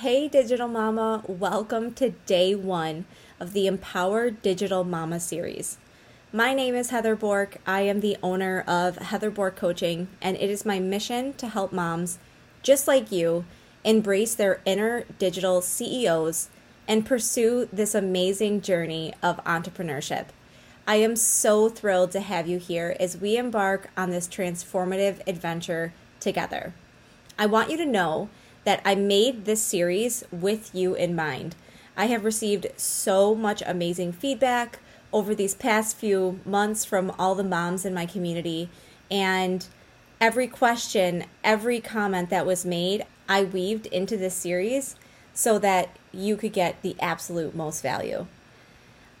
Hey Digital Mama, welcome to day one of the Empowered Digital Mama series. My name is Heather Bourque. I am the owner of Heather Bourque Coaching, and it is my mission to help moms just like you embrace their inner digital CEOs and pursue this amazing journey of entrepreneurship. I am so thrilled to have you here as we embark on this transformative adventure together. I want you to know that I made this series with you in mind. I have received so much amazing feedback over these past few months from all the moms in my community, and every question, every comment that was made, I weaved into this series so that you could get the absolute most value.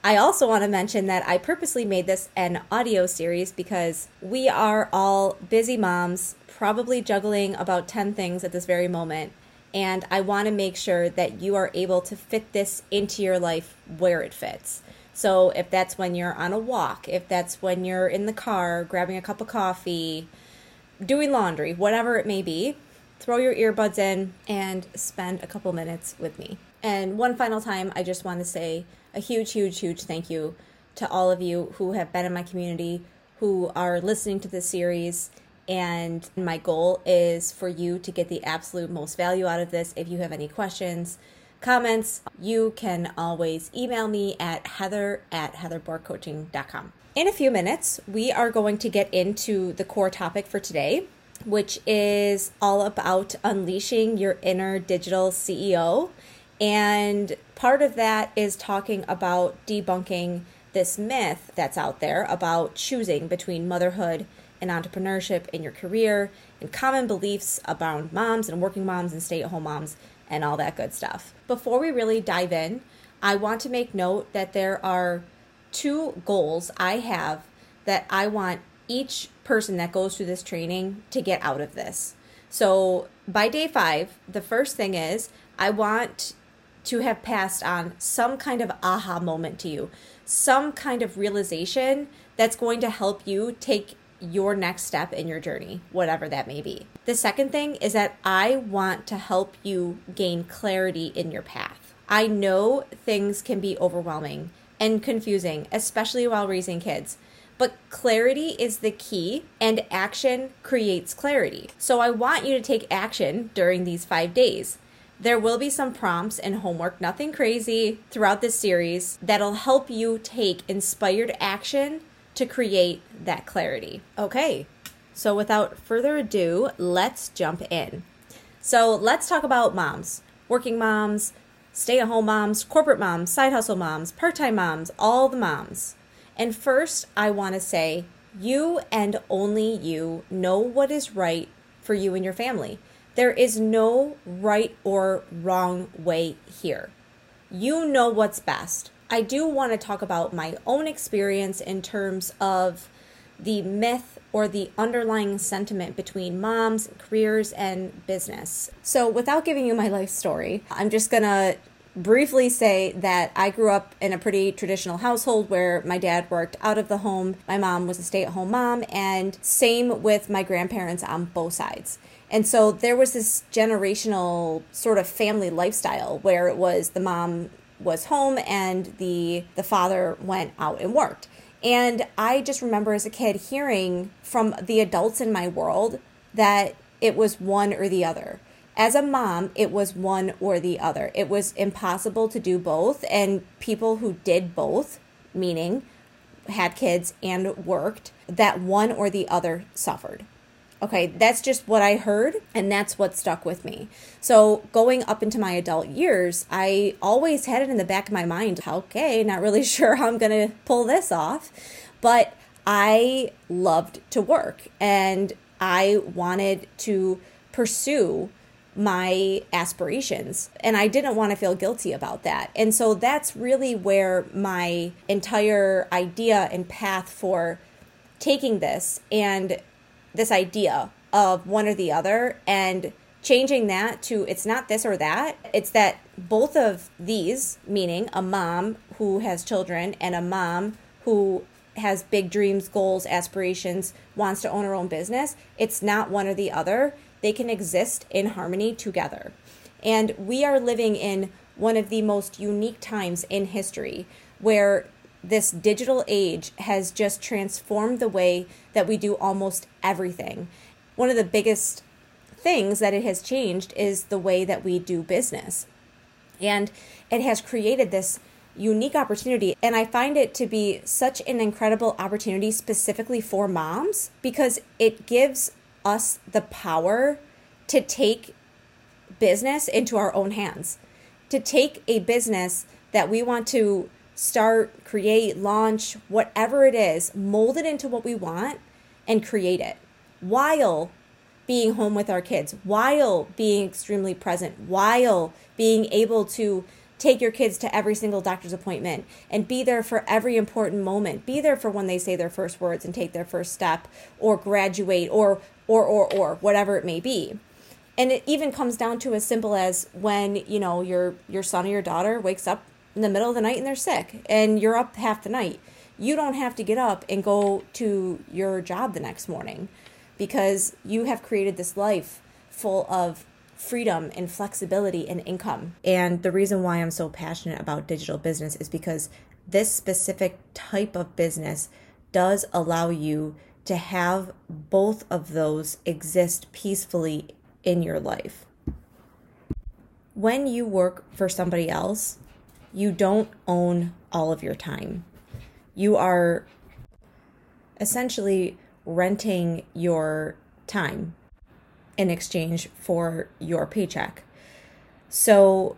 I also want to mention that I purposely made this an audio series because we are all busy moms, probably juggling about 10 things at this very moment, and I want to make sure that you are able to fit this into your life where it fits. So if that's when you're on a walk, if that's when you're in the car, grabbing a cup of coffee, doing laundry, whatever it may be, throw your earbuds in and spend a couple minutes with me. And one final time, I just want to say a huge, huge, huge thank you to all of you who have been in my community, who are listening to this series. And my goal is for you to get the absolute most value out of this. If you have any questions, comments, you can always email me at heather@heatherbourquecoaching.com. In a few minutes, we are going to get into the core topic for today, which is all about unleashing your inner digital CEO. And part of that is talking about debunking this myth that's out there about choosing between motherhood and entrepreneurship in your career, and common beliefs about moms and working moms and stay-at-home moms and all that good stuff. Before we really dive in, I want to make note that there are two goals I have that I want each person that goes through this training to get out of this. So by day 5, the first thing is I want to have passed on some kind of aha moment to you, some kind of realization that's going to help you take your next step in your journey, whatever that may be. The second thing is that I want to help you gain clarity in your path. I know things can be overwhelming and confusing, especially while raising kids, but clarity is the key, and action creates clarity. So I want you to take action during these 5 days. There will be some prompts and homework, nothing crazy, throughout this series that'll help you take inspired action to create that clarity. Okay, so without further ado, let's jump in. So let's talk about moms, working moms, stay-at-home moms, corporate moms, side hustle moms, part-time moms, all the moms. And first, I want to say you and only you know what is right for you and your family. There is no right or wrong way here. You know what's best. I do want to talk about my own experience in terms of the myth or the underlying sentiment between moms, careers, and business. So without giving you my life story, I'm just going to briefly say that I grew up in a pretty traditional household where my dad worked out of the home. My mom was a stay-at-home mom, and same with my grandparents on both sides. And so there was this generational sort of family lifestyle where it was the mom was home and the father went out and worked. And I just remember as a kid hearing from the adults in my world that it was one or the other. As a mom, it was one or the other. It was impossible to do both. And people who did both, meaning had kids and worked, that one or the other suffered. Okay, that's just what I heard, and that's what stuck with me. So going up into my adult years, I always had it in the back of my mind, okay, not really sure how I'm going to pull this off, but I loved to work, and I wanted to pursue my aspirations, and I didn't want to feel guilty about that. And so that's really where my entire idea and path for taking this and this idea of one or the other and changing that to it's not this or that. It's that both of these, meaning a mom who has children and a mom who has big dreams, goals, aspirations, wants to own her own business, it's not one or the other. They can exist in harmony together. And we are living in one of the most unique times in history where this digital age has just transformed the way that we do almost everything. One of the biggest things that it has changed is the way that we do business. And it has created this unique opportunity. And I find it to be such an incredible opportunity specifically for moms, because it gives us the power to take business into our own hands, to take a business that we want to start, create, launch, whatever it is, mold it into what we want and create it while being home with our kids, while being extremely present, while being able to take your kids to every single doctor's appointment and be there for every important moment, be there for when they say their first words and take their first step or graduate or whatever it may be. And it even comes down to as simple as when, you know, your son or your daughter wakes up in the middle of the night and they're sick and you're up half the night. You don't have to get up and go to your job the next morning because you have created this life full of freedom and flexibility and income. And the reason why I'm so passionate about digital business is because this specific type of business does allow you to have both of those exist peacefully in your life. When you work for somebody else, you don't own all of your time. You are essentially renting your time in exchange for your paycheck. So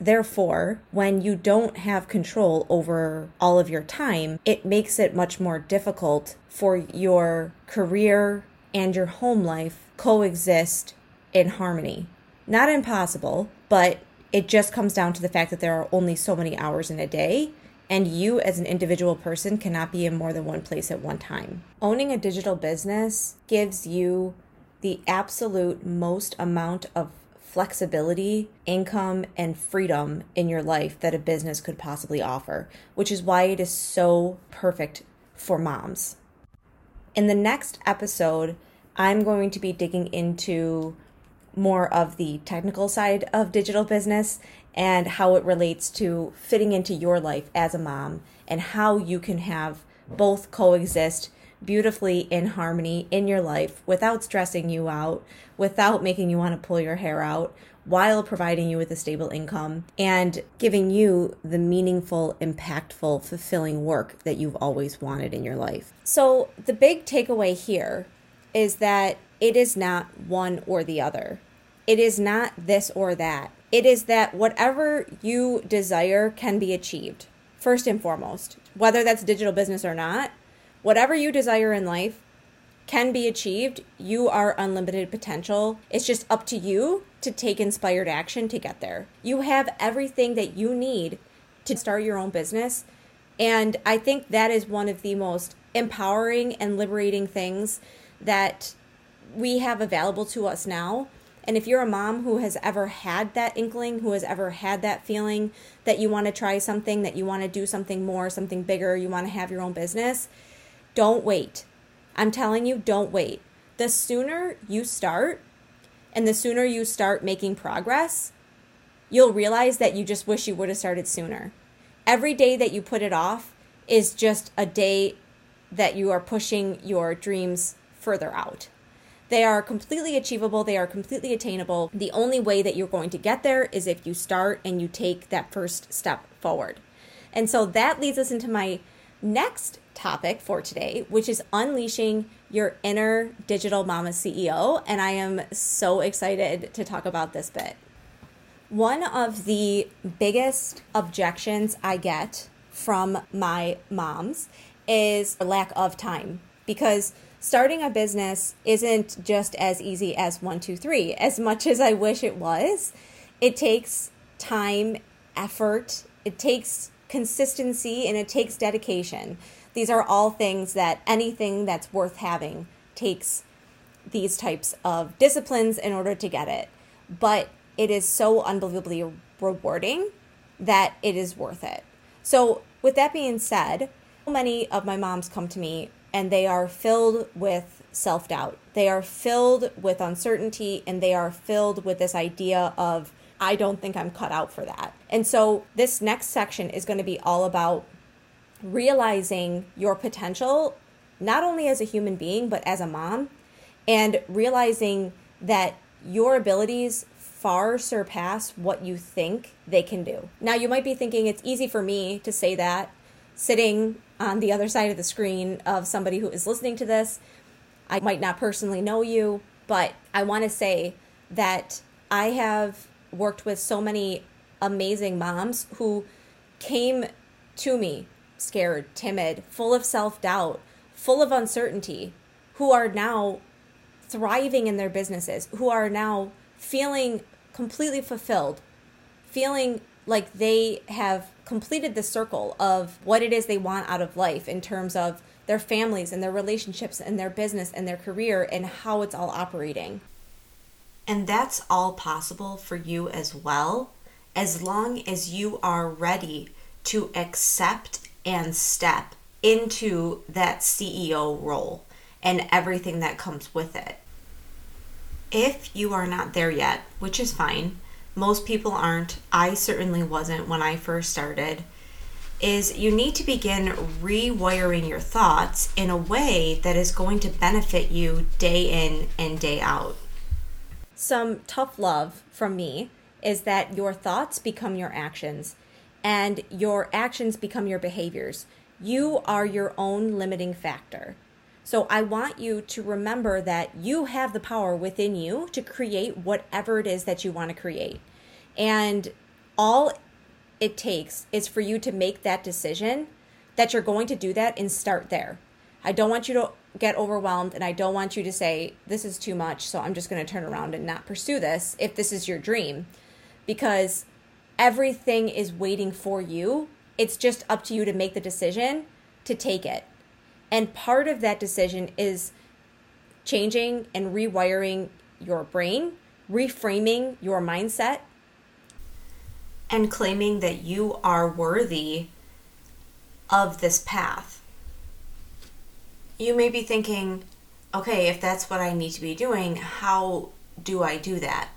therefore, when you don't have control over all of your time, it makes it much more difficult for your career and your home life coexist in harmony. Not impossible, but it just comes down to the fact that there are only so many hours in a day, and you as an individual person cannot be in more than one place at one time. Owning a digital business gives you the absolute most amount of flexibility, income, and freedom in your life that a business could possibly offer, which is why it is so perfect for moms. In the next episode, I'm going to be digging into more of the technical side of digital business and how it relates to fitting into your life as a mom and how you can have both coexist beautifully in harmony in your life without stressing you out, without making you want to pull your hair out, while providing you with a stable income and giving you the meaningful, impactful, fulfilling work that you've always wanted in your life. So the big takeaway here is that it is not one or the other. It is not this or that. It is that whatever you desire can be achieved, first and foremost, whether that's digital business or not. Whatever you desire in life can be achieved. You are unlimited potential. It's just up to you to take inspired action to get there. You have everything that you need to start your own business. And I think that is one of the most empowering and liberating things that we have available to us now. And if you're a mom who has ever had that inkling, who has ever had that feeling that you want to try something, that you want to do something more, something bigger, you want to have your own business, don't wait. I'm telling you, don't wait. The sooner you start and the sooner you start making progress, you'll realize that you just wish you would have started sooner. Every day that you put it off is just a day that you are pushing your dreams further out. They are completely achievable. They are completely attainable. The only way that you're going to get there is if you start and you take that first step forward. And so that leads us into my next topic for today, which is unleashing your inner digital mama CEO. And I am so excited to talk about this bit. One of the biggest objections I get from my moms is lack of time, because starting a business isn't just as easy as 1, 2, 3. As much as I wish it was, it takes time, effort, it takes consistency, and it takes dedication. These are all things that anything that's worth having takes these types of disciplines in order to get it. But it is so unbelievably rewarding that it is worth it. So with that being said, many of my moms come to me and they are filled with self-doubt. They are filled with uncertainty, and they are filled with this idea of, I don't think I'm cut out for that. And so this next section is going to be all about realizing your potential, not only as a human being, but as a mom, and realizing that your abilities far surpass what you think they can do. Now, you might be thinking, it's easy for me to say that sitting on the other side of the screen of somebody who is listening to this. I might not personally know you, but I want to say that I have worked with so many amazing moms who came to me scared, timid, full of self-doubt, full of uncertainty, who are now thriving in their businesses, who are now feeling completely fulfilled, feeling like they have completed the circle of what it is they want out of life in terms of their families and their relationships and their business and their career and how it's all operating. And that's all possible for you as well, as long as you are ready to accept and step into that CEO role and everything that comes with it. If you are not there yet, which is fine, most people aren't, I certainly wasn't when I first started, is you need to begin rewiring your thoughts in a way that is going to benefit you day in and day out. Some tough love from me is that your thoughts become your actions and your actions become your behaviors. You are your own limiting factor. So I want you to remember that you have the power within you to create whatever it is that you want to create. And all it takes is for you to make that decision that you're going to do that and start there. I don't want you to get overwhelmed, and I don't want you to say, this is too much, so I'm just going to turn around and not pursue this if this is your dream, because everything is waiting for you. It's just up to you to make the decision to take it. And part of that decision is changing and rewiring your brain, reframing your mindset, and claiming that you are worthy of this path. You may be thinking, okay, if that's what I need to be doing, how do I do that?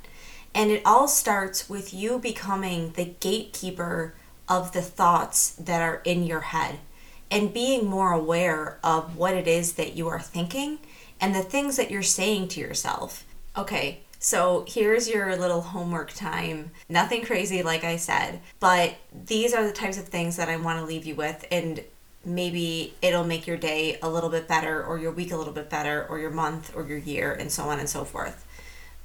And it all starts with you becoming the gatekeeper of the thoughts that are in your head, and being more aware of what it is that you are thinking and the things that you're saying to yourself. Okay, so here's your little homework time. Nothing crazy, like I said, but these are the types of things that I want to leave you with, and maybe it'll make your day a little bit better, or your week a little bit better, or your month, or your year, and so on and so forth.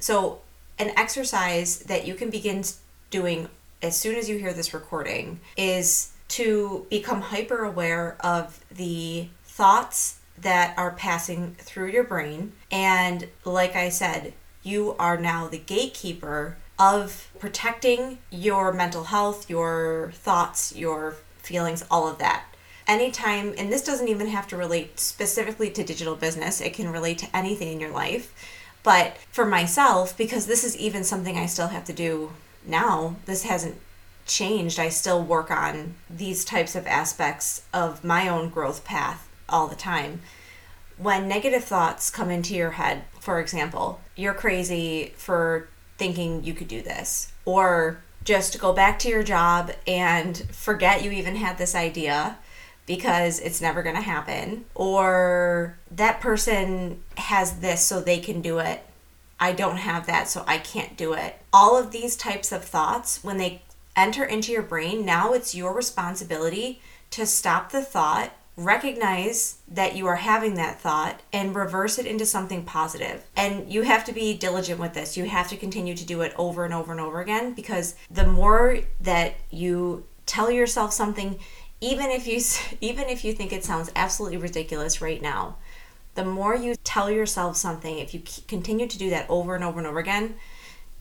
So an exercise that you can begin doing as soon as you hear this recording is to become hyper aware of the thoughts that are passing through your brain. And like I said, you are now the gatekeeper of protecting your mental health, your thoughts, your feelings, all of that. Anytime, and this doesn't even have to relate specifically to digital business, it can relate to anything in your life. But for myself, because this is even something I still have to do now, this hasn't changed. I still work on these types of aspects of my own growth path all the time. When negative thoughts come into your head, for example, you're crazy for thinking you could do this, or just go back to your job and forget you even had this idea because it's never going to happen, or that person has this so they can do it. I don't have that, so I can't do it. All of these types of thoughts, when they enter into your brain, now it's your responsibility to stop the thought, recognize that you are having that thought, and reverse it into something positive. And you have to be diligent with this. You have to continue to do it over and over and over again, because the more that you tell yourself something, even if you think it sounds absolutely ridiculous right now, the more you tell yourself something, if you continue to do that over and over and over again,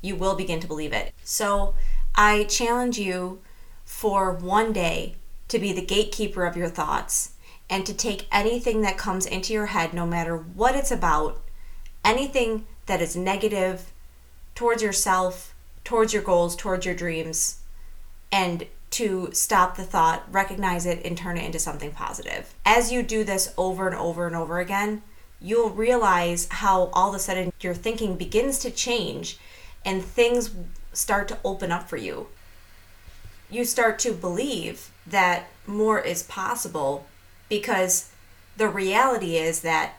you will begin to believe it. So I challenge you for one day to be the gatekeeper of your thoughts and to take anything that comes into your head, no matter what it's about, anything that is negative towards yourself, towards your goals, towards your dreams, and to stop the thought, recognize it, and turn it into something positive. As you do this over and over and over again, you'll realize how all of a sudden your thinking begins to change and things start to open up for you. You start to believe that more is possible because the reality is that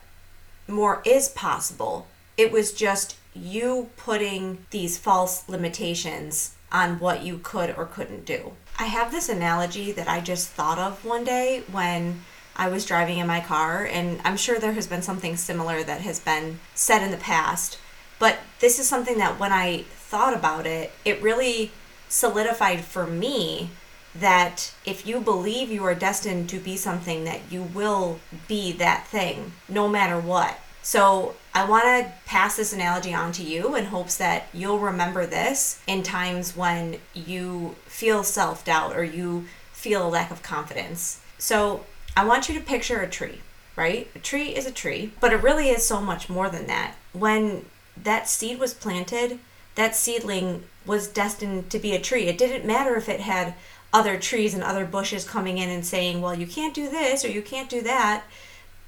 more is possible. It was just you putting these false limitations on what you could or couldn't do. I have this analogy that I just thought of one day when I was driving in my car, and I'm sure there has been something similar that has been said in the past, but this is something that when I thought about it, it really solidified for me that if you believe you are destined to be something, that you will be that thing no matter what. So I want to pass this analogy on to you in hopes that you'll remember this in times when you feel self-doubt or you feel a lack of confidence. So I want you to picture a tree, right? A tree is a tree, but it really is so much more than that. When that seed was planted, that seedling was destined to be a tree. It didn't matter if it had other trees and other bushes coming in and saying, well, you can't do this or you can't do that.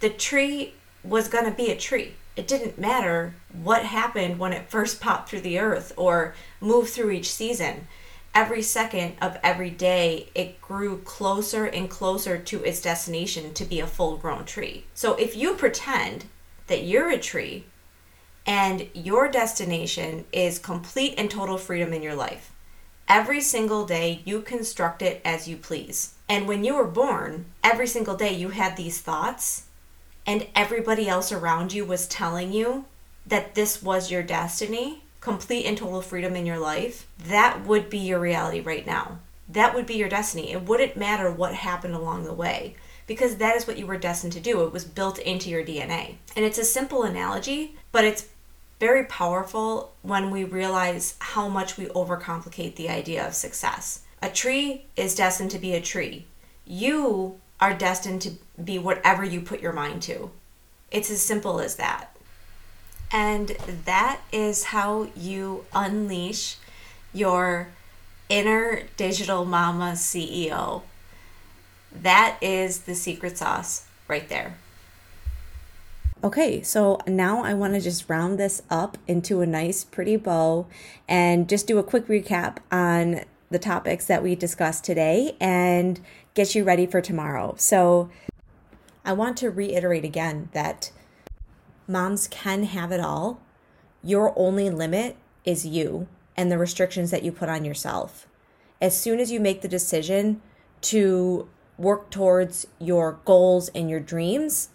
The tree was going to be a tree. It didn't matter what happened when it first popped through the earth or moved through each season. Every second of every day, it grew closer and closer to its destination to be a full-grown tree. So if you pretend that you're a tree and your destination is complete and total freedom in your life, every single day you construct it as you please. And when you were born, every single day you had these thoughts, and everybody else around you was telling you that this was your destiny, complete and total freedom in your life, that would be your reality right now. That would be your destiny. It wouldn't matter what happened along the way because that is what you were destined to do. It was built into your DNA. And it's a simple analogy, but it's very powerful when we realize how much we overcomplicate the idea of success. A tree is destined to be a tree. You are destined to be whatever you put your mind to. It's as simple as that. And that is how you unleash your inner digital mama CEO. That is the secret sauce right there. Okay, so now I want to just round this up into a nice pretty bow and just do a quick recap on the topics that we discussed today and get you ready for tomorrow. So I want to reiterate again that moms can have it all. Your only limit is you and the restrictions that you put on yourself. As soon as you make the decision to work towards your goals and your dreams,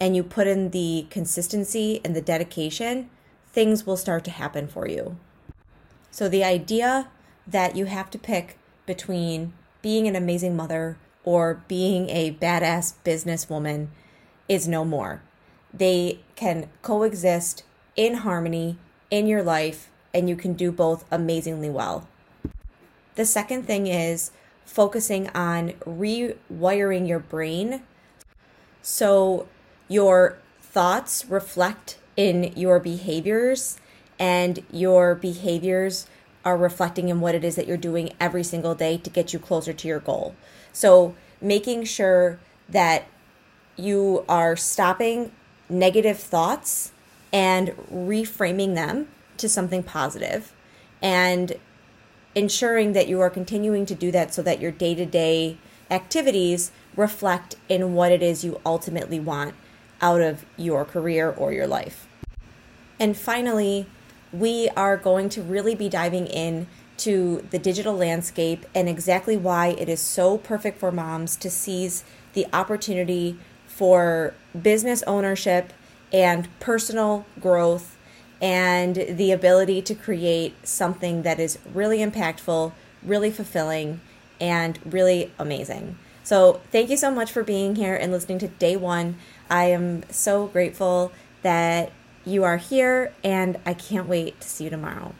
and you put in the consistency and the dedication, things will start to happen for you. So the idea that you have to pick between being an amazing mother or being a badass businesswoman is no more. They can coexist in harmony in your life, and you can do both amazingly well. The second thing is focusing on rewiring your brain so your thoughts reflect in your behaviors, and your behaviors are reflecting in what it is that you're doing every single day to get you closer to your goal. So making sure that you are stopping negative thoughts and reframing them to something positive and ensuring that you are continuing to do that so that your day-to-day activities reflect in what it is you ultimately want out of your career or your life. And finally, we are going to really be diving in to the digital landscape and exactly why it is so perfect for moms to seize the opportunity for business ownership and personal growth and the ability to create something that is really impactful, really fulfilling, and really amazing. So thank you so much for being here and listening to day one. I am so grateful that you are here, and I can't wait to see you tomorrow.